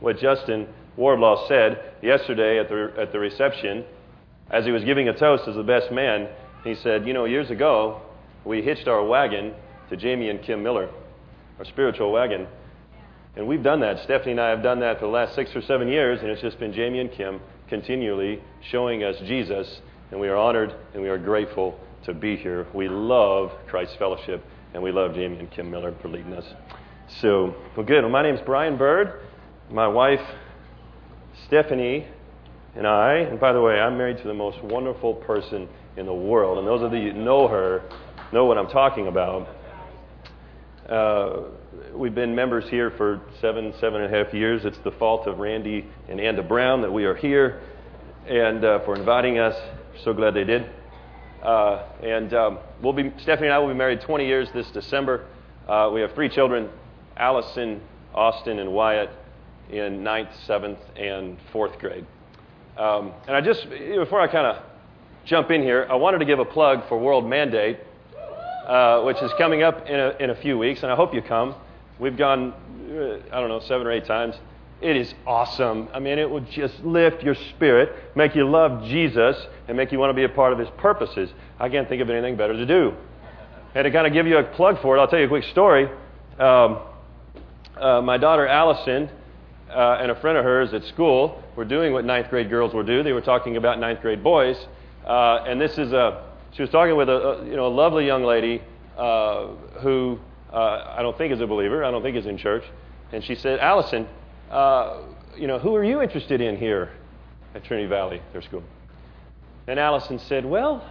what Justin Wardlaw said yesterday at the reception as he was giving a toast as the best man. He said, you know, years ago, we hitched our wagon to Jamie and Kim Miller, our spiritual wagon. And we've done that. Stephanie and I have done that for the last 6 or 7 years, and it's just been Jamie and Kim continually showing us Jesus, and we are honored and we are grateful to be here. We love Christ's Fellowship, and we love Jamie and Kim Miller for leading us. So, well, good. Well, my name's Brian Bird. My wife, Stephanie, and I, and by the way, I'm married to the most wonderful person in the world, and those of you who know her know what I'm talking about. We've been members here for seven and a half years. It's the fault of Randy and Anna Brown that we are here, and for inviting us. So glad they did. Stephanie and I will be married 20 years this December. We have 3 children, Allison, Austin, and Wyatt, in 9th, 7th, and 4th grade. And I just, before I kind of jump in here, I wanted to give a plug for World Mandate, which is coming up in a few weeks, and I hope you come. We've gone, 7 or 8 times. It is awesome. I mean, it will just lift your spirit, make you love Jesus, and make you want to be a part of His purposes. I can't think of anything better to do. And to kind of give you a plug for it, I'll tell you a quick story. My daughter Allison and a friend of hers at school were doing what 9th grade girls will do. They were talking about 9th grade boys. And this is she was talking with a lovely young lady who I don't think is a believer. I don't think is in church. And she said, Allison, who are you interested in here at Trinity Valley, their school? And Allison said, well,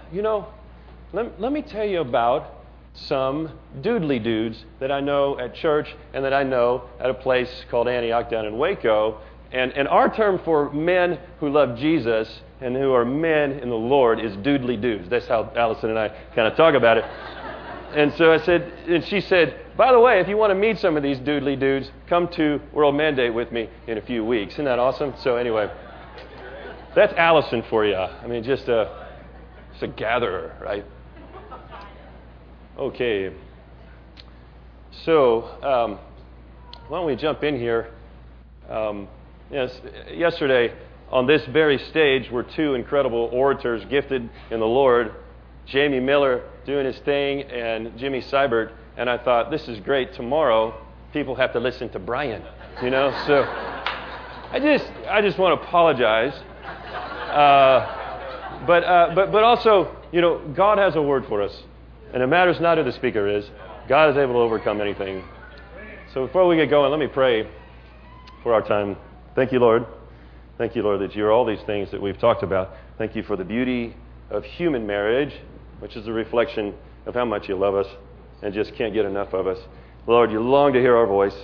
let me tell you about some doodly dudes that I know at church and that I know at a place called Antioch down in Waco. And our term for men who love Jesus and who are men in the Lord is doodly dudes. That's how Allison and I kind of talk about it. And so I said, and she said, by the way, if you want to meet some of these doodly dudes, come to World Mandate with me in a few weeks. Isn't that awesome? So anyway, that's Allison for you. I mean, just a gatherer, right? Okay. So why don't we jump in here? Yes, yesterday on this very stage were 2 incredible orators gifted in the Lord, Jamie Miller doing his thing and Jimmy Seibert, and I thought, this is great. Tomorrow, people have to listen to Brian, So I just want to apologize, but also, God has a word for us, and it matters not who the speaker is. God is able to overcome anything. So before we get going, let me pray for our time. Thank you, Lord. Thank you, Lord, that you're all these things that we've talked about. Thank you for the beauty of human marriage, which is a reflection of how much you love us and just can't get enough of us. Lord, you long to hear our voice.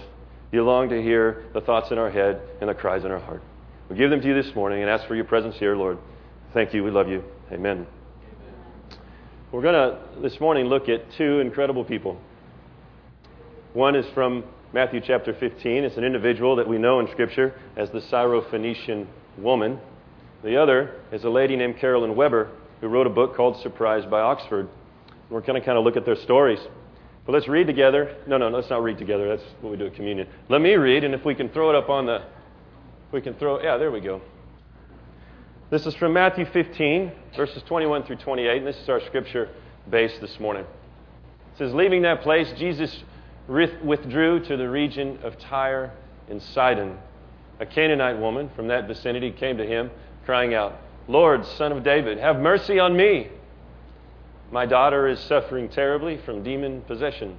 You long to hear the thoughts in our head and the cries in our heart. We give them to you this morning and ask for your presence here, Lord. Thank you. We love you. Amen. We're going to, this morning, look at 2 incredible people. One is from Matthew chapter 15. It's an individual that we know in Scripture as the Syrophoenician woman. The other is a lady named Carolyn Weber, who wrote a book called Surprised by Oxford. We're going to kind of look at their stories. But let's read together. No, let's not read together. That's what we do at communion. Let me read, and if we can throw it up on the... Yeah, there we go. This is from Matthew 15, verses 21 through 28, and this is our Scripture base this morning. It says, leaving that place, Jesus withdrew to the region of Tyre and Sidon. A Canaanite woman from that vicinity came to him, crying out, Lord, Son of David, have mercy on me. My daughter is suffering terribly from demon possession.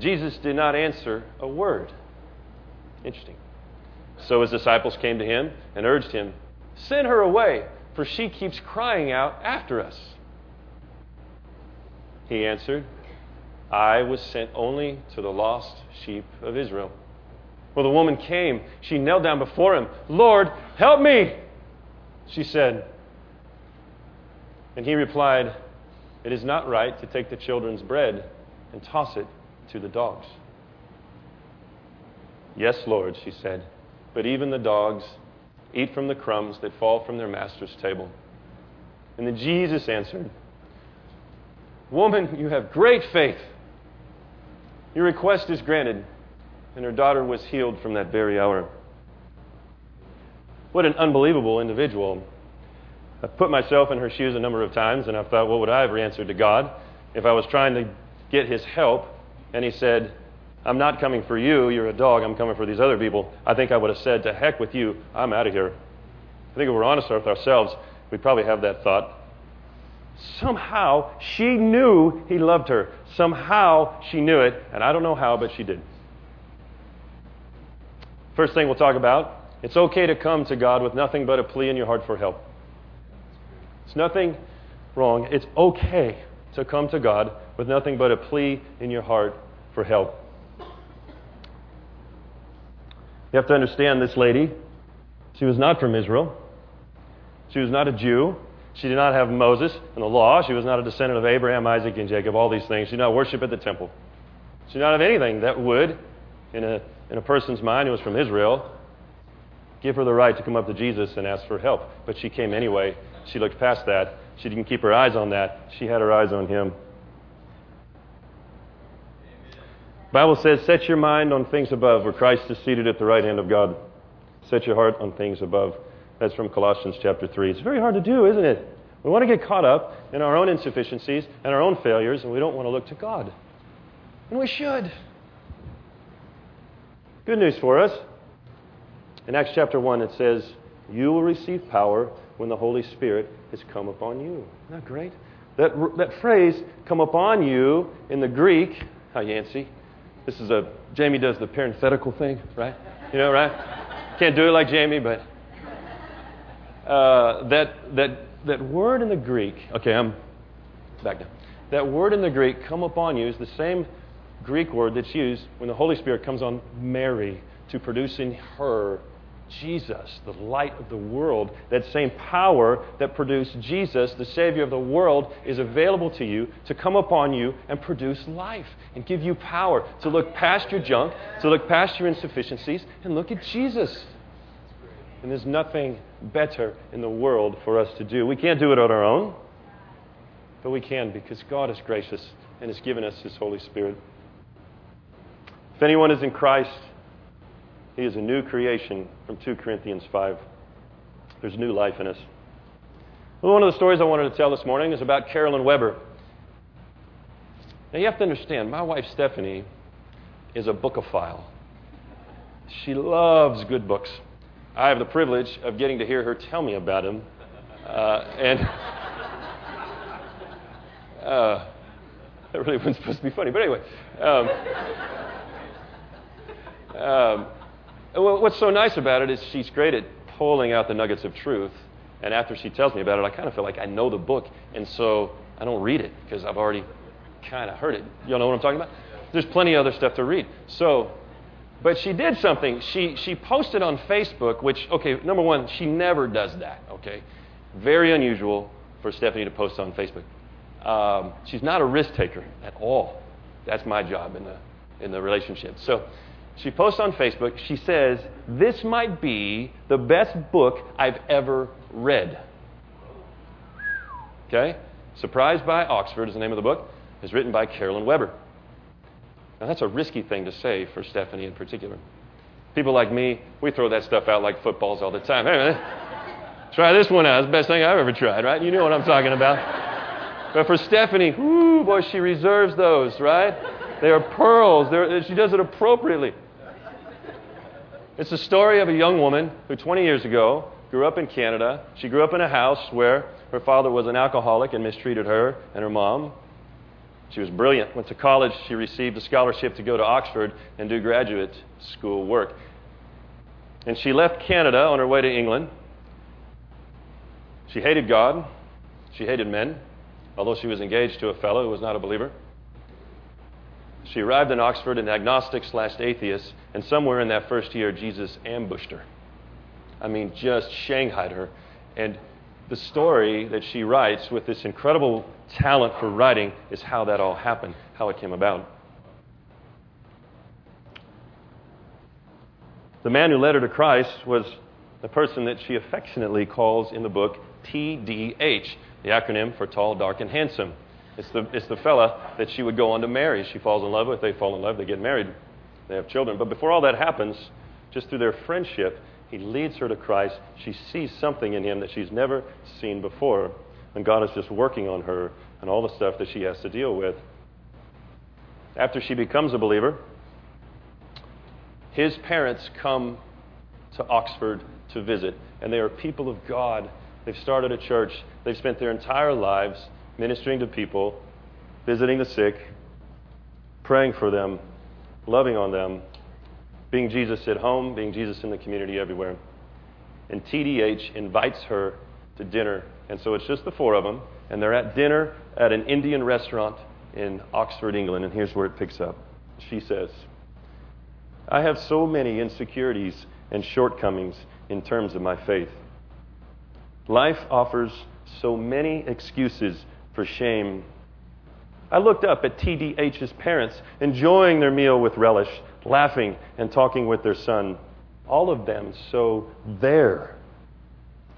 Jesus did not answer a word. Interesting. So his disciples came to him and urged him, send her away, for she keeps crying out after us. He answered, I was sent only to the lost sheep of Israel. Well, the woman came. She knelt down before him. Lord, help me, she said. And he replied, it is not right to take the children's bread and toss it to the dogs. Yes, Lord, she said, but even the dogs eat from the crumbs that fall from their master's table. And then Jesus answered, woman, you have great faith. Your request is granted. And her daughter was healed from that very hour. What an unbelievable individual. I've put myself in her shoes a number of times, and I've thought, what would I have answered to God if I was trying to get his help, and he said, I'm not coming for you, you're a dog, I'm coming for these other people. I think I would have said, to heck with you, I'm out of here. I think if we're honest with ourselves, we'd probably have that thought. Somehow, she knew he loved her. Somehow, she knew it, and I don't know how, but she did. First thing we'll talk about, it's okay to come to God with nothing but a plea in your heart for help. It's nothing wrong. It's okay to come to God with nothing but a plea in your heart for help. You have to understand this lady. She was not from Israel. She was not a Jew. She did not have Moses and the law. She was not a descendant of Abraham, Isaac, and Jacob, all these things. She did not worship at the temple. She did not have anything that would, in a person's mind who was from Israel, give her the right to come up to Jesus and ask for help. But she came anyway. She looked past that. She didn't keep her eyes on that. She had her eyes on him. The Bible says, set your mind on things above, where Christ is seated at the right hand of God. Set your heart on things above. That's from Colossians chapter 3. It's very hard to do, isn't it? We want to get caught up in our own insufficiencies and our own failures, and we don't want to look to God. And we should. Good news for us. In Acts chapter 1, it says, you will receive power when the Holy Spirit has come upon you. Isn't that great? That phrase, come upon you, in the Greek, hi, Yancy. This is Jamie does the parenthetical thing, right? You know, right? Can't do it like Jamie, but... that word in the Greek, okay, I'm back down. That word in the Greek, come upon you, is the same Greek word that's used when the Holy Spirit comes on Mary to produce in her Jesus, the light of the world. That same power that produced Jesus, the Savior of the world, is available to you to come upon you and produce life and give you power to look past your junk, to look past your insufficiencies, and look at Jesus. And there's nothing better in the world for us to do. We can't do it on our own, but we can, because God is gracious and has given us His Holy Spirit. If anyone is in Christ, he is a new creation, from 2 Corinthians 5. There's new life in us. Well, one of the stories I wanted to tell this morning is about Carolyn Weber. Now, you have to understand, my wife Stephanie is a bookophile. She loves good books. I have the privilege of getting to hear her tell me about them. And that really wasn't supposed to be funny, but anyway. Well, what's so nice about it is she's great at pulling out the nuggets of truth, and after she tells me about it, I kind of feel like I know the book, and so I don't read it because I've already kind of heard it. Y'all know what I'm talking about? There's plenty of other stuff to read. So, but she did something. She posted on Facebook, which, okay, number one, she never does that, okay? Very unusual for Stephanie to post on Facebook. She's not a risk taker at all. That's my job in the relationship. So, she posts on Facebook, she says, this might be the best book I've ever read. Okay? Surprised by Oxford is the name of the book. It's written by Carolyn Weber. Now that's a risky thing to say for Stephanie in particular. People like me, we throw that stuff out like footballs all the time. Hey, man, try this one out. It's the best thing I've ever tried, right? You know what I'm talking about. But for Stephanie, whoo, boy, she reserves those, right? They are pearls. She does it appropriately. It's the story of a young woman who 20 years ago grew up in Canada. She grew up in a house where her father was an alcoholic and mistreated her and her mom. She was brilliant. Went to college. She received a scholarship to go to Oxford and do graduate school work. And she left Canada on her way to England. She hated God. She hated men, although she was engaged to a fellow who was not a believer. She arrived in Oxford an agnostic/atheist, and somewhere in that first year, Jesus ambushed her. I mean, just shanghaied her. And the story that she writes with this incredible talent for writing is how that all happened, how it came about. The man who led her to Christ was the person that she affectionately calls in the book TDH, the acronym for tall, dark, and handsome. It's the fella that she would go on to marry. She falls in love with, they fall in love, they get married, they have children. But before all that happens, just through their friendship, He leads her to Christ. She sees something in him that she's never seen before. And God is just working on her and all the stuff that she has to deal with. After she becomes a believer, his parents come to Oxford to visit. And they are people of God. They've started a church. They've spent their entire lives ministering to people, visiting the sick, praying for them, loving on them, being Jesus at home, being Jesus in the community everywhere. And TDH invites her to dinner. And so it's just the four of them. And they're at dinner at an Indian restaurant in Oxford, England. And here's where it picks up. She says, "I have so many insecurities and shortcomings in terms of my faith. Life offers so many excuses for shame. I looked up at TDH's parents, enjoying their meal with relish, laughing and talking with their son. All of them so there.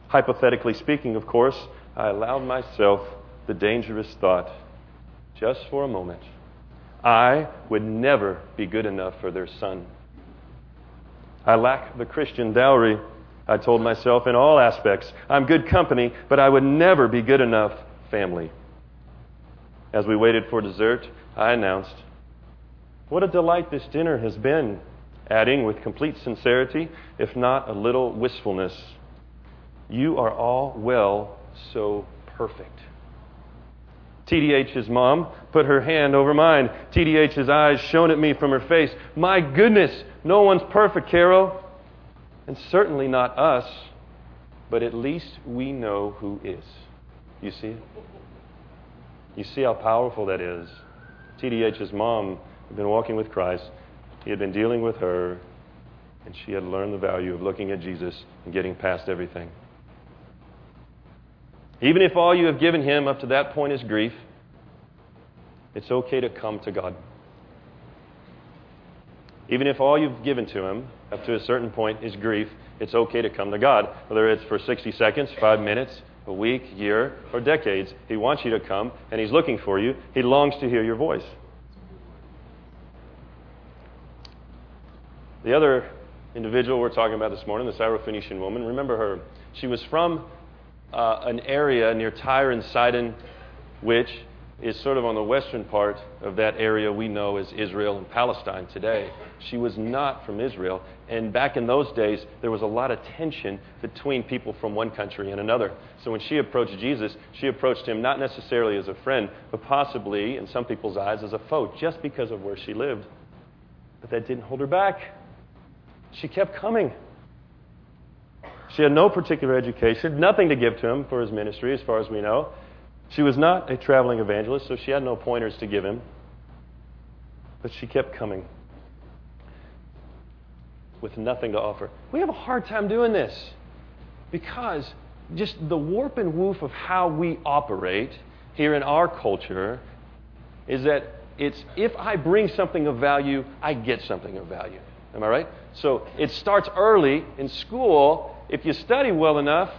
Hypothetically speaking, of course, I allowed myself the dangerous thought, just for a moment, I would never be good enough for their son. I lack the Christian dowry, I told myself, in all aspects. I'm good company, but I would never be good enough family. As we waited for dessert, I announced, 'What a delight this dinner has been,' adding with complete sincerity, if not a little wistfulness, 'You are all well so perfect.'" TDH's mom put her hand over mine. TDH's eyes shone at me from her face. "My goodness, no one's perfect, Carol. And certainly not us. But at least we know who is." You see it? You see how powerful that is. TDH's mom had been walking with Christ. He had been dealing with her. And she had learned the value of looking at Jesus and getting past everything. Even if all you have given him up to that point is grief, it's okay to come to God. Even if all you've given to him up to a certain point is grief, it's okay to come to God. Whether it's for 60 seconds, 5 minutes, a week, year, or decades, he wants you to come, and he's looking for you. He longs to hear your voice. The other individual we're talking about this morning, the Syrophoenician woman, remember her. She was from an area near Tyre and Sidon, which is sort of on the western part of that area we know as Israel and Palestine today. She was not from Israel, and back in those days there was a lot of tension between people from one country and another. So when she approached Jesus, she approached him not necessarily as a friend, but possibly, in some people's eyes, as a foe, just because of where she lived. But that didn't hold her back. She kept coming. She had no particular education, nothing to give to him for his ministry, as far as we know. She was not a traveling evangelist, so she had no pointers to give him. But she kept coming with nothing to offer. We have a hard time doing this because just the warp and woof of how we operate here in our culture is that it's if I bring something of value, I get something of value. Am I right? So it starts early in school. If you study well enough,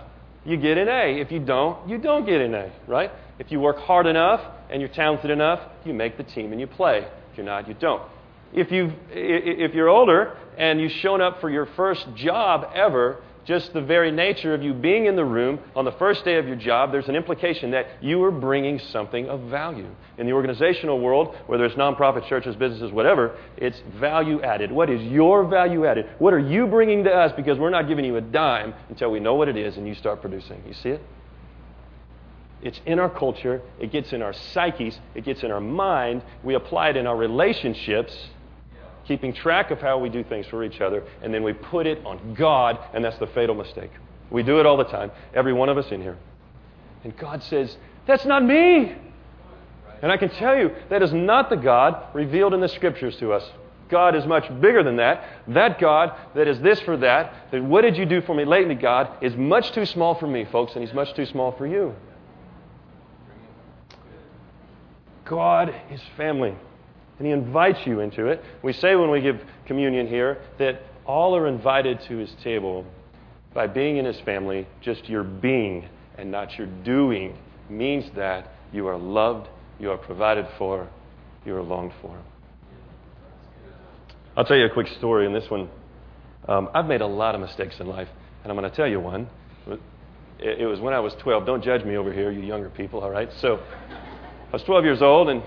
you get an A. If you don't get an A, right? If you work hard enough and you're talented enough, you make the team and you play. If you're not, you don't. If you're older and you've shown up for your first job ever, just the very nature of you being in the room on the first day of your job, there's an implication that you are bringing something of value. In the organizational world, whether it's nonprofit, churches, businesses, whatever, it's value added. What is your value added? What are you bringing to us? Because we're not giving you a dime until we know what it is and you start producing. You see it? It's in our culture. It gets in our psyches. It gets in our mind. We apply it in our relationships, keeping track of how we do things for each other, and then we put it on God, and that's the fatal mistake. We do it all the time, every one of us in here. And God says, "That's not me." And I can tell you, that is not the God revealed in the Scriptures to us. God is much bigger than that. That God that is this for that what did you do for me lately, God, is much too small for me, folks, and he's much too small for you. God is family. And he invites you into it. We say when we give communion here that all are invited to his table by being in his family. Just your being and not your doing means that you are loved, you are provided for, you are longed for. I'll tell you a quick story, and this one I've made a lot of mistakes in life, and I'm going to tell you one. It was when I was 12. Don't judge me over here, you younger people, all right? So I was 12 years old, and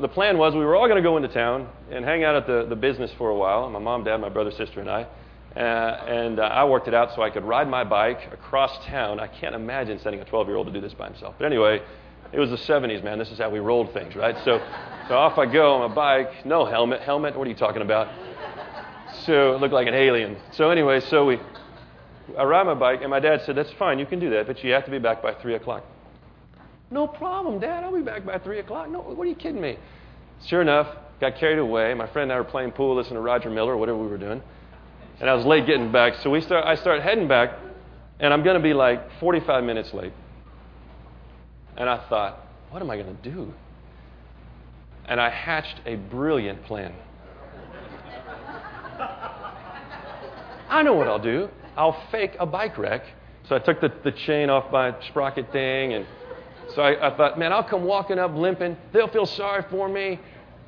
the plan was we were all going to go into town and hang out at the business for a while, my mom, dad, my brother, sister, and I. I worked it out so I could ride my bike across town. I can't imagine sending a 12-year-old to do this by himself. But anyway, it was the 70s, man. This is how we rolled things, right? So off I go on my bike. No helmet. Helmet? What are you talking about? So it looked like an alien. So anyway, I ride my bike, and my dad said, that's fine, you can do that, but you have to be back by 3 o'clock. No problem, Dad. I'll be back by 3 o'clock. No, what are you kidding me? Sure enough, got carried away. My friend and I were playing pool, listening to Roger Miller, or whatever we were doing. And I was late getting back, so I start heading back, and I'm going to be like 45 minutes late. And I thought, what am I going to do? And I hatched a brilliant plan. I know what I'll do. I'll fake a bike wreck. So I took the chain off my sprocket thing, and so I thought, man, I'll come walking up limping. They'll feel sorry for me.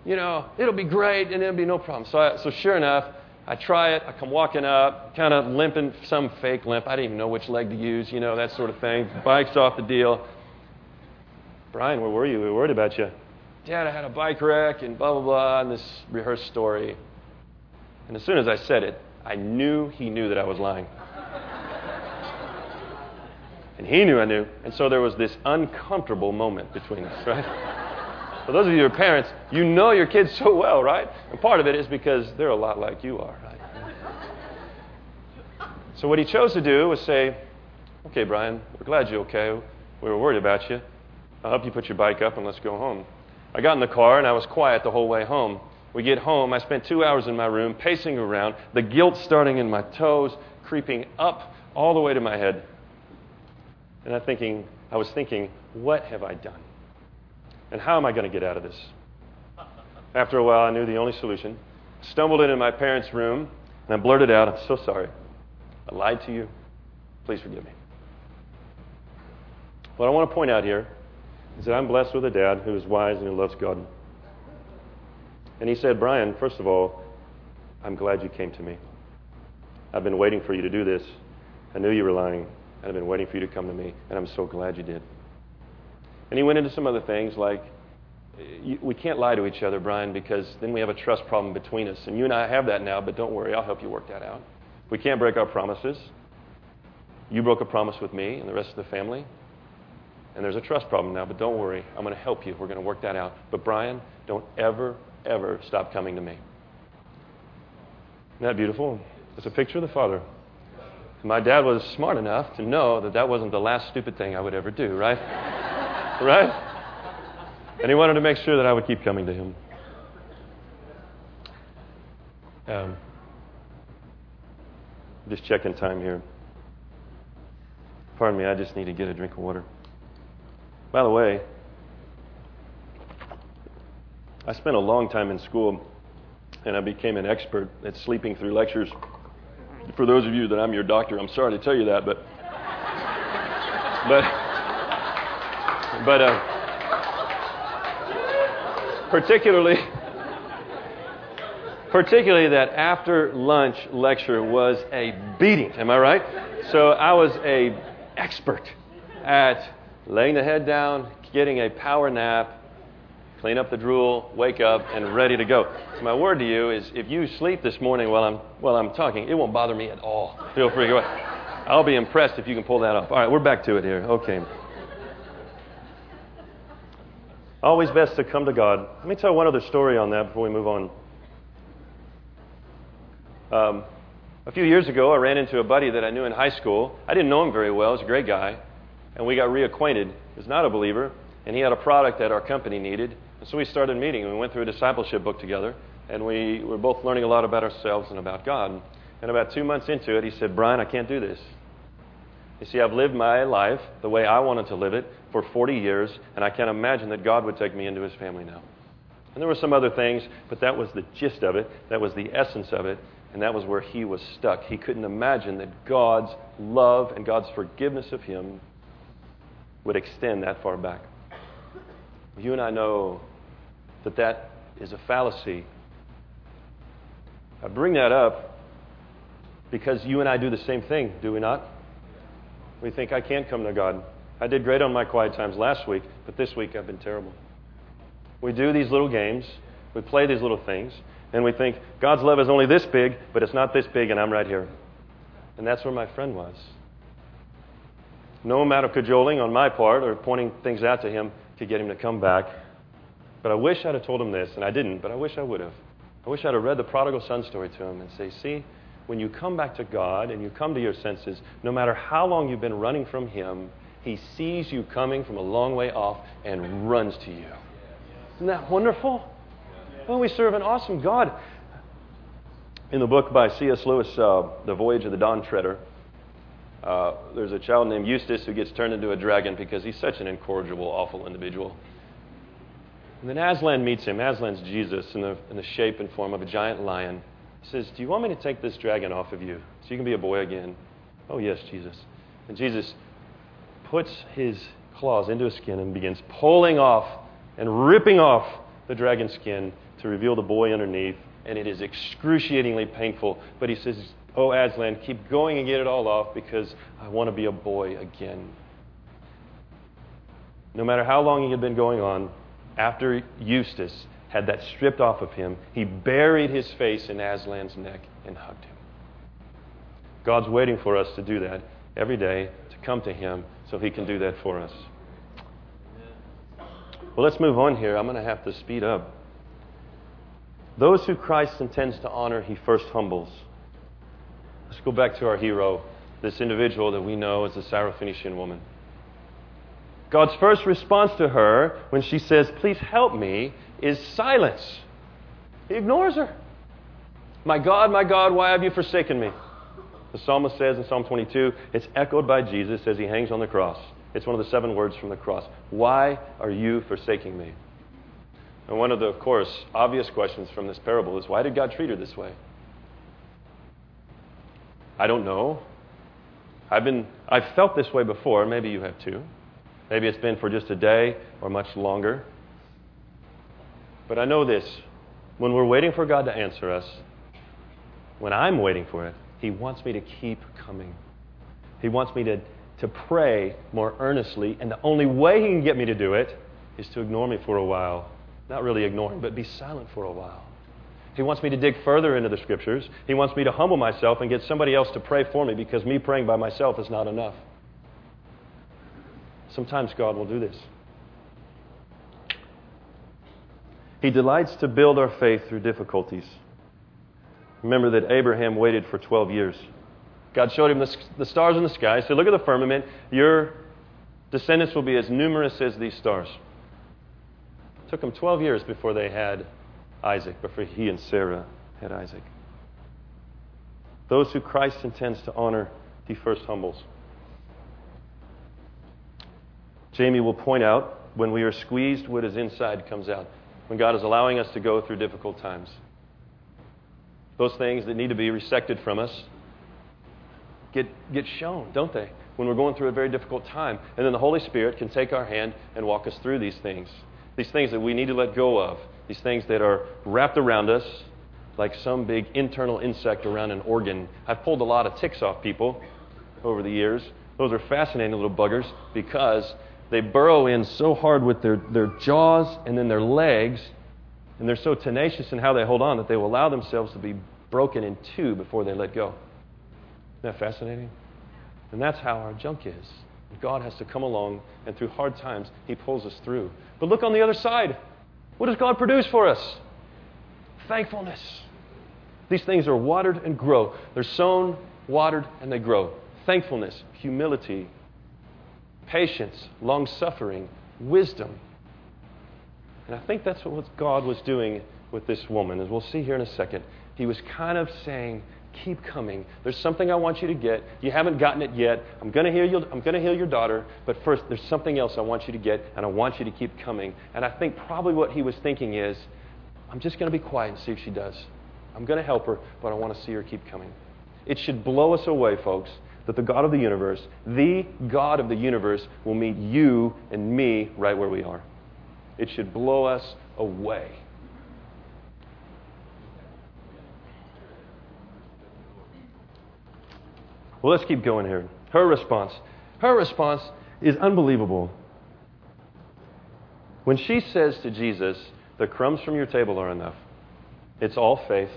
You know, it'll be great, and it'll be no problem. So sure enough, I try it. I come walking up, kind of limping, some fake limp. I didn't even know which leg to use, you know, that sort of thing. Bike's off the deal. Brian, where were you? We were worried about you. Dad, I had a bike wreck and blah, blah, blah, and this rehearsed story. And as soon as I said it, I knew he knew that I was lying. And he knew I knew. And so there was this uncomfortable moment between us, right? For those of you who are parents, you know your kids so well, right? And part of it is because they're a lot like you are, right? So what he chose to do was say, okay, Brian, we're glad you're okay. We were worried about you. I'll help you put your bike up and let's go home. I got in the car and I was quiet the whole way home. We get home. I spent 2 hours in my room pacing around, the guilt starting in my toes, creeping up all the way to my head. And I was thinking, what have I done? And how am I going to get out of this? After a while, I knew the only solution. Stumbled into my parents' room, and I blurted out, I'm so sorry. I lied to you. Please forgive me. What I want to point out here is that I'm blessed with a dad who is wise and who loves God. And he said, Brian, first of all, I'm glad you came to me. I've been waiting for you to do this. I knew you were lying, and I've been waiting for you to come to me, and I'm so glad you did. And he went into some other things like, we can't lie to each other, Brian, because then we have a trust problem between us. And you and I have that now, but don't worry, I'll help you work that out. We can't break our promises. You broke a promise with me and the rest of the family. And there's a trust problem now, but don't worry, I'm going to help you. We're going to work that out. But Brian, don't ever, ever stop coming to me. Isn't that beautiful? It's a picture of the Father. And my dad was smart enough to know that that wasn't the last stupid thing I would ever do, right? Right? And he wanted to make sure that I would keep coming to him. Just checking time here. Pardon me, I just need to get a drink of water. By the way, I spent a long time in school, and I became an expert at sleeping through lectures. For those of you that I'm your doctor, I'm sorry to tell you that, But particularly that after lunch lecture was a beating. Am I right? So I was an expert at laying the head down, getting a power nap, clean up the drool, wake up, and ready to go. So my word to you is, if you sleep this morning while I'm talking, it won't bother me at all. Feel free to go ahead. I'll be impressed if you can pull that off. All right, we're back to it here. Okay. Always best to come to God. Let me tell one other story on that before we move on. A few years ago, I ran into a buddy that I knew in high school. I didn't know him very well. He was a great guy. And we got reacquainted. He was not a believer. And he had a product that our company needed. And so we started meeting. We went through a discipleship book together. And we were both learning a lot about ourselves and about God. And about 2 months into it, he said, Brian, I can't do this. You see, I've lived my life the way I wanted to live it for 40 years, and I can't imagine that God would take me into his family now. And there were some other things, but that was the gist of it. That was the essence of it, and that was where he was stuck. He couldn't imagine that God's love and God's forgiveness of him would extend that far back. You and I know that that is a fallacy. I bring that up because you and I do the same thing, do we not? We think, I can't come to God. I did great on my quiet times last week, but this week I've been terrible. We do these little games, we play these little things, and we think, God's love is only this big, but it's not this big, and I'm right here. And that's where my friend was. No amount of cajoling on my part or pointing things out to him could get him to come back. But I wish I'd have told him this, and I didn't, but I wish I would have. I wish I'd have read the prodigal son story to him and say, see, when you come back to God and you come to your senses, no matter how long you've been running from him, he sees you coming from a long way off and runs to you. Isn't that wonderful? Well, we serve an awesome God. In the book by C.S. Lewis, The Voyage of the Dawn Treader, there's a child named Eustace who gets turned into a dragon because he's such an incorrigible, awful individual. And then Aslan meets him. Aslan's Jesus in the shape and form of a giant lion. He says, do you want me to take this dragon off of you so you can be a boy again? Oh, yes, Jesus. And Jesus puts his claws into his skin and begins pulling off and ripping off the dragon's skin to reveal the boy underneath. And it is excruciatingly painful. But he says, oh, Aslan, keep going and get it all off because I want to be a boy again. No matter how long it had been going on, after Eustace had that stripped off of him, he buried his face in Aslan's neck and hugged him. God's waiting for us to do that every day, to come to him so he can do that for us. Well, let's move on here. I'm going to have to speed up. Those who Christ intends to honor, he first humbles. Let's go back to our hero, this individual that we know as the Syrophoenician woman. God's first response to her when she says, please help me, is silence. He ignores her. My God, why have you forsaken me? The psalmist says in Psalm 22, it's echoed by Jesus as he hangs on the cross. It's one of the 7 words from the cross. Why are you forsaking me? And one of the, of course, obvious questions from this parable is, why did God treat her this way? I don't know. I've felt this way before. Maybe you have too. Maybe it's been for just a day or much longer. But I know this. When we're waiting for God to answer us, when I'm waiting for it, he wants me to keep coming. He wants me to pray more earnestly. And the only way he can get me to do it is to ignore me for a while. Not really ignore him, but be silent for a while. He wants me to dig further into the Scriptures. He wants me to humble myself and get somebody else to pray for me because me praying by myself is not enough. Sometimes God will do this. He delights to build our faith through difficulties. Remember that Abraham waited for 12 years. God showed him the stars in the sky. He said, look at the firmament. Your descendants will be as numerous as these stars. It took them 12 years before they had Isaac, before he and Sarah had Isaac. Those who Christ intends to honor, he first humbles. Jamie will point out, when we are squeezed, what is inside comes out. When God is allowing us to go through difficult times. Those things that need to be resected from us get shown, don't they? When we're going through a very difficult time. And then the Holy Spirit can take our hand and walk us through these things. These things that we need to let go of. These things that are wrapped around us like some big internal insect around an organ. I've pulled a lot of ticks off people over the years. Those are fascinating little buggers because they burrow in so hard with their jaws and then their legs, and they're so tenacious in how they hold on that they will allow themselves to be broken in two before they let go. Isn't that fascinating? And that's how our junk is. God has to come along, and through hard times, he pulls us through. But look on the other side. What does God produce for us? Thankfulness. These things are watered and grow. They're sown, watered, and they grow. Thankfulness, humility, patience, long-suffering, wisdom. And I think that's what God was doing with this woman, as we'll see here in a second. He was kind of saying, keep coming. There's something I want you to get. You haven't gotten it yet. I'm going to heal your daughter, but first there's something else I want you to get, and I want you to keep coming. And I think probably what he was thinking is, I'm just going to be quiet and see if she does. I'm going to help her, but I want to see her keep coming. It should blow us away, folks, that the God of the universe, will meet you and me right where we are. It should blow us away. Well, let's keep going here. Her response is unbelievable. When she says to Jesus, the crumbs from your table are enough, it's all faith,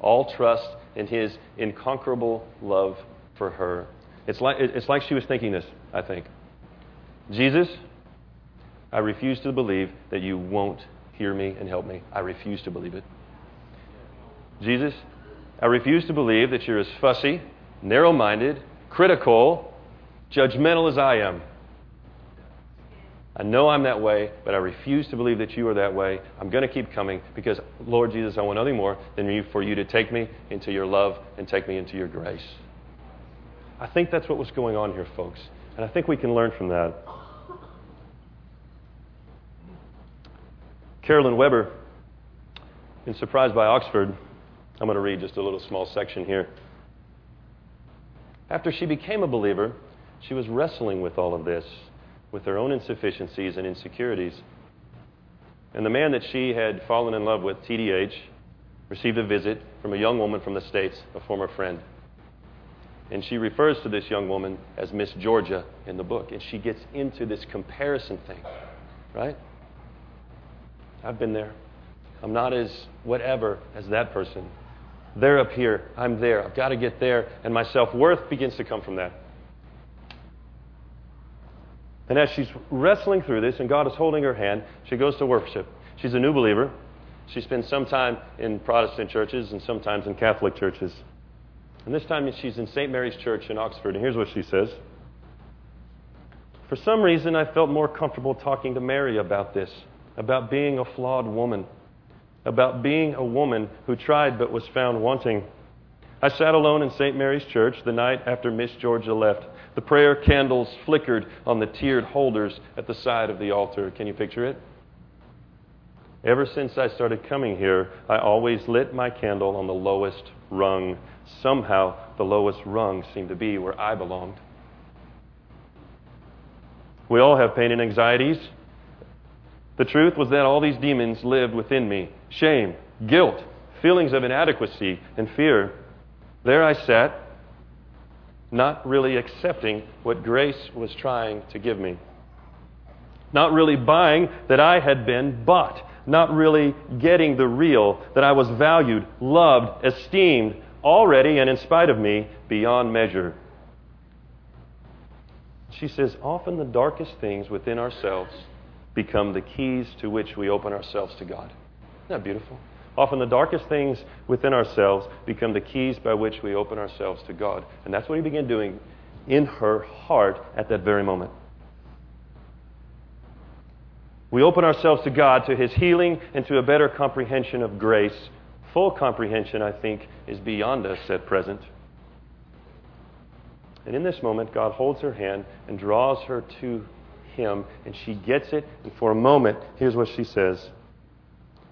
all trust in his unconquerable love for her. It's like she was thinking this, I think. Jesus, I refuse to believe that you won't hear me and help me. I refuse to believe it. Jesus, I refuse to believe that you're as fussy, narrow-minded, critical, judgmental as I am. I know I'm that way, but I refuse to believe that you are that way. I'm going to keep coming because, Lord Jesus, I want nothing more than for you to take me into your love and take me into your grace. I think that's what was going on here, folks. And I think we can learn from that. Carolyn Weber, in Surprised by Oxford, I'm going to read just a little small section here. After she became a believer, she was wrestling with all of this, with her own insufficiencies and insecurities. And the man that she had fallen in love with, TDH, received a visit from a young woman from the States, a former friend. And she refers to this young woman as Miss Georgia in the book. And she gets into this comparison thing, right? I've been there. I'm not as whatever as that person. They're up here. I'm there. I've got to get there. And my self-worth begins to come from that. And as she's wrestling through this, and God is holding her hand, she goes to worship. She's a new believer. She spends some time in Protestant churches and sometimes in Catholic churches. And this time she's in St. Mary's Church in Oxford. And here's what she says. For some reason, I felt more comfortable talking to Mary about this, about being a flawed woman, about being a woman who tried but was found wanting. I sat alone in St. Mary's Church the night after Miss Georgia left. The prayer candles flickered on the tiered holders at the side of the altar. Can you picture it? Ever since I started coming here, I always lit my candle on the lowest rung. Somehow, the lowest rung seemed to be where I belonged. We all have pain and anxieties. The truth was that all these demons lived within me. Shame, guilt, feelings of inadequacy, and fear. There I sat, not really accepting what grace was trying to give me. Not really buying that I had been bought. Not really getting the real, that I was valued, loved, esteemed, already and in spite of me, beyond measure. She says, often the darkest things within ourselves become the keys to which we open ourselves to God. Isn't that beautiful? Often the darkest things within ourselves become the keys by which we open ourselves to God. And that's what he began doing in her heart at that very moment. We open ourselves to God, to his healing, and to a better comprehension of grace. Full comprehension, I think, is beyond us at present. And in this moment, God holds her hand and draws her to him, and she gets it, and for a moment, here's what she says.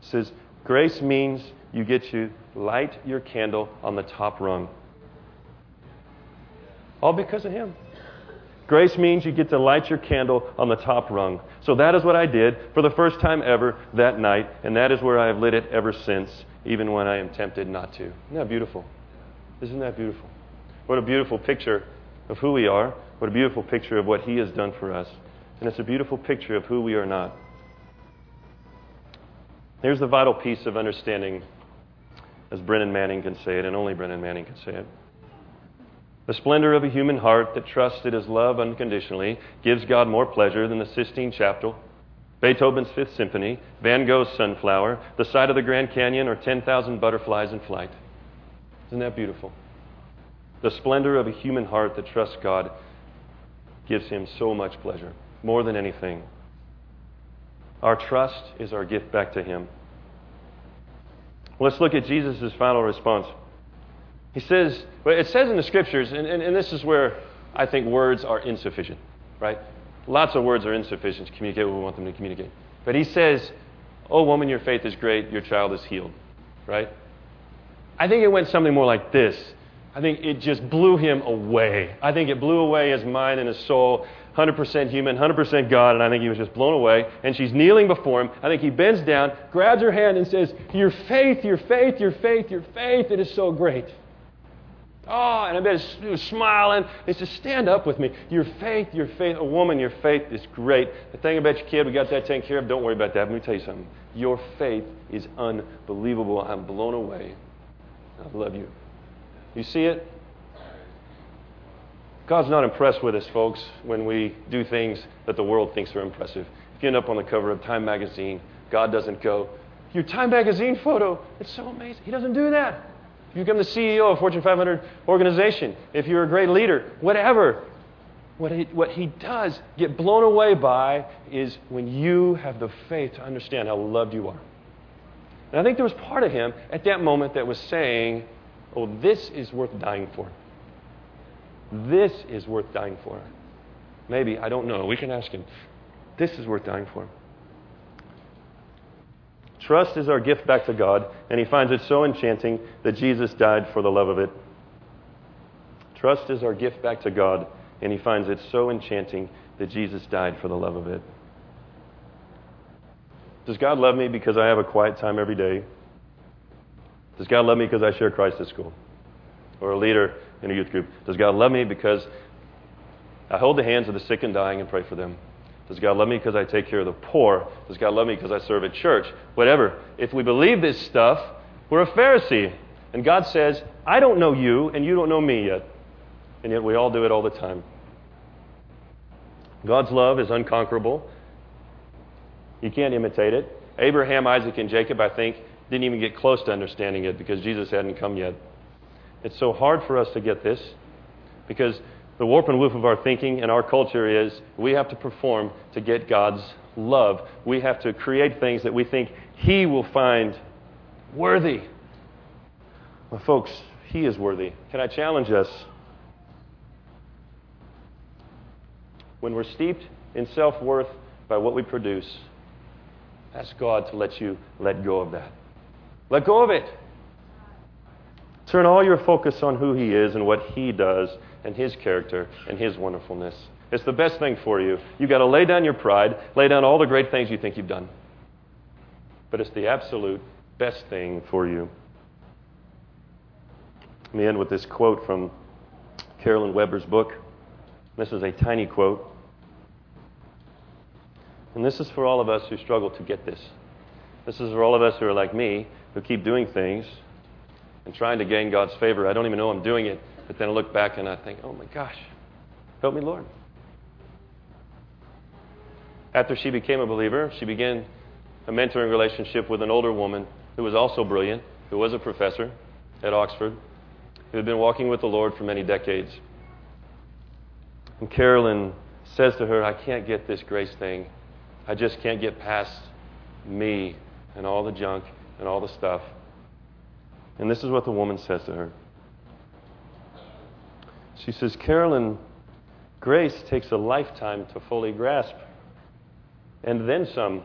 She says, grace means you get to light your candle on the top rung. All because of him. Grace means you get to light your candle on the top rung. So that is what I did for the first time ever that night, and that is where I have lit it ever since, even when I am tempted not to. Isn't that beautiful? Isn't that beautiful? What a beautiful picture of who we are. What a beautiful picture of what he has done for us. And it's a beautiful picture of who we are not. Here's the vital piece of understanding, as Brennan Manning can say it, and only Brennan Manning can say it. The splendor of a human heart that trusts it as love unconditionally gives God more pleasure than the Sistine Chapel, Beethoven's Fifth Symphony, Van Gogh's Sunflower, the sight of the Grand Canyon, or 10,000 butterflies in flight. Isn't that beautiful? The splendor of a human heart that trusts God gives him so much pleasure, more than anything. Our trust is our gift back to him. Let's look at Jesus' final response. He says, well, it says in the Scriptures, and this is where I think words are insufficient, right? Lots of words are insufficient to communicate what we want them to communicate. But he says, oh, woman, your faith is great, your child is healed, right? I think it went something more like this. I think it just blew him away. I think it blew away his mind and his soul, 100% human, 100% God, and I think he was just blown away. And she's kneeling before him. I think he bends down, grabs her hand, and says, your faith, your faith, your faith, your faith, it is so great. Oh, and I bet he was smiling. He said, stand up with me. Your faith, a woman, your faith is great. The thing about your kid, we got that taken care of. Don't worry about that. Let me tell you something. Your faith is unbelievable. I'm blown away. I love you. You see it? God's not impressed with us, folks, when we do things that the world thinks are impressive. If you end up on the cover of Time magazine, God doesn't go, your Time magazine photo, it's so amazing. He doesn't do that. If you become the CEO of a Fortune 500 organization, if you're a great leader, whatever, what he does get blown away by is when you have the faith to understand how loved you are. And I think there was part of him at that moment that was saying, oh, this is worth dying for. This is worth dying for. Maybe, I don't know. We can ask him. This is worth dying for. Trust is our gift back to God, and he finds it so enchanting that Jesus died for the love of it. Trust is our gift back to God, and he finds it so enchanting that Jesus died for the love of it. Does God love me because I have a quiet time every day? Does God love me because I share Christ at school? Or a leader in a youth group? Does God love me because I hold the hands of the sick and dying and pray for them? Does God love me because I take care of the poor? Does God love me because I serve at church? Whatever. If we believe this stuff, we're a Pharisee. And God says, I don't know you, and you don't know me yet. And yet we all do it all the time. God's love is unconquerable. You can't imitate it. Abraham, Isaac, and Jacob, I think, didn't even get close to understanding it because Jesus hadn't come yet. It's so hard for us to get this because the warp and woof of our thinking and our culture is we have to perform to get God's love. We have to create things that we think he will find worthy. Well, folks, he is worthy. Can I challenge us? When we're steeped in self-worth by what we produce, ask God to let you let go of that. Let go of it. Turn all your focus on who he is and what he does and his character and his wonderfulness. It's the best thing for you. You've got to lay down your pride, lay down all the great things you think you've done. But it's the absolute best thing for you. Let me end with this quote from Carolyn Weber's book. This is a tiny quote. And this is for all of us who struggle to get this. This is for all of us who are like me, who keep doing things and trying to gain God's favor. I don't even know I'm doing it, but then I look back and I think, oh my gosh, help me, Lord. After she became a believer, she began a mentoring relationship with an older woman who was also brilliant, who was a professor at Oxford, who had been walking with the Lord for many decades. And Carolyn says to her, I can't get this grace thing. I just can't get past me and all the junk and all the stuff. And this is what the woman says to her. She says, Carolyn, grace takes a lifetime to fully grasp, and then some.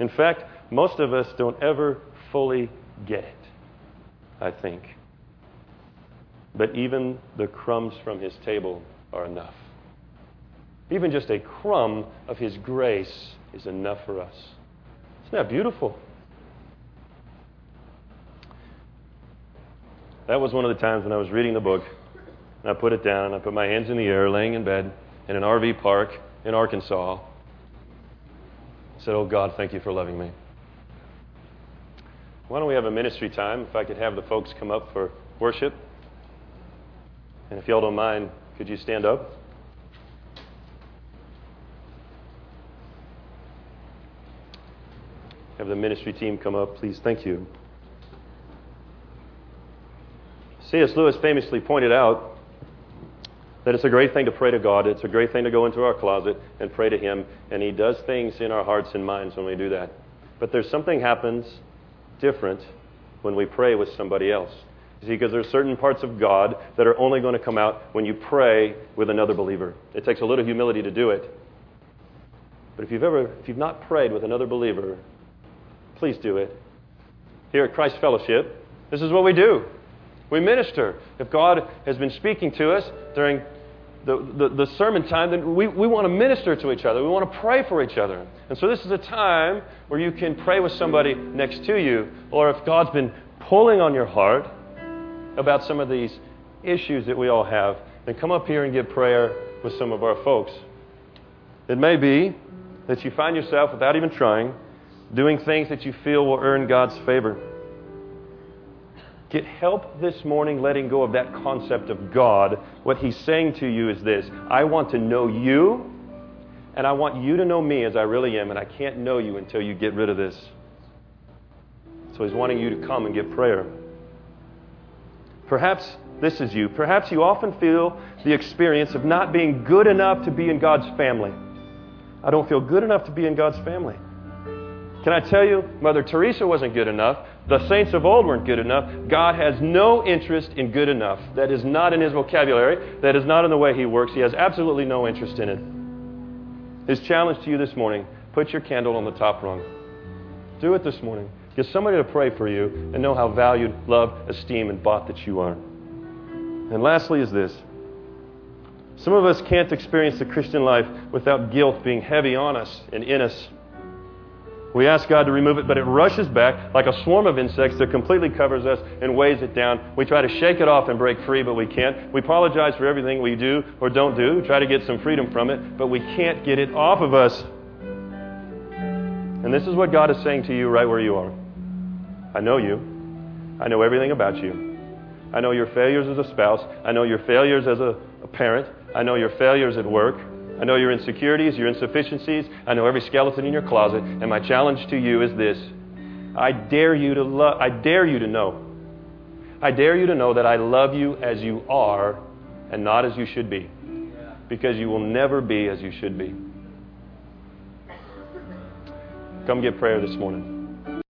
In fact, most of us don't ever fully get it, I think. But even the crumbs from his table are enough. Even just a crumb of his grace is enough for us. Isn't that beautiful? That was one of the times when I was reading the book, and I put it down, and I put my hands in the air, laying in bed, in an RV park in Arkansas. I said, oh God, thank you for loving me. Why don't we have a ministry time? If I could have the folks come up for worship. And if y'all don't mind, could you stand up? Have the ministry team come up, please. Thank you. C.S. Lewis famously pointed out that it's a great thing to pray to God. It's a great thing to go into our closet and pray to him. And he does things in our hearts and minds when we do that. But there's something happens different when we pray with somebody else. You see, because there are certain parts of God that are only going to come out when you pray with another believer. It takes a little humility to do it. But if you've not prayed with another believer, please do it. Here at Christ Fellowship, this is what we do. We minister. If God has been speaking to us during the sermon time, then we want to minister to each other. We want to pray for each other. And so this is a time where you can pray with somebody next to you. Or if God's been pulling on your heart about some of these issues that we all have, then come up here and get prayer with some of our folks. It may be that you find yourself, without even trying, doing things that you feel will earn God's favor. Get help this morning letting go of that concept of God. What He's saying to you is this: I want to know you, and I want you to know me as I really am, and I can't know you until you get rid of this. So He's wanting you to come and get prayer. Perhaps this is you. Perhaps you often feel the experience of not being good enough to be in God's family. I don't feel good enough to be in God's family. Can I tell you, Mother Teresa wasn't good enough. The saints of old weren't good enough. God has no interest in good enough. That is not in His vocabulary. That is not in the way He works. He has absolutely no interest in it. His challenge to you this morning: put your candle on the top rung. Do it this morning. Get somebody to pray for you and know how valued, loved, esteemed, and bought that you are. And lastly is this. Some of us can't experience the Christian life without guilt being heavy on us and in us. We ask God to remove it, but it rushes back like a swarm of insects that completely covers us and weighs it down. We try to shake it off and break free, but we can't. We apologize for everything we do or don't do. We try to get some freedom from it, but we can't get it off of us. And this is what God is saying to you right where you are. I know you. I know everything about you. I know your failures as a spouse. I know your failures as a parent. I know your failures at work. I know your insecurities, your insufficiencies. I know every skeleton in your closet. And my challenge to you is this: I dare you to love. I dare you to know. I dare you to know that I love you as you are and not as you should be. Because you will never be as you should be. Come get prayer this morning.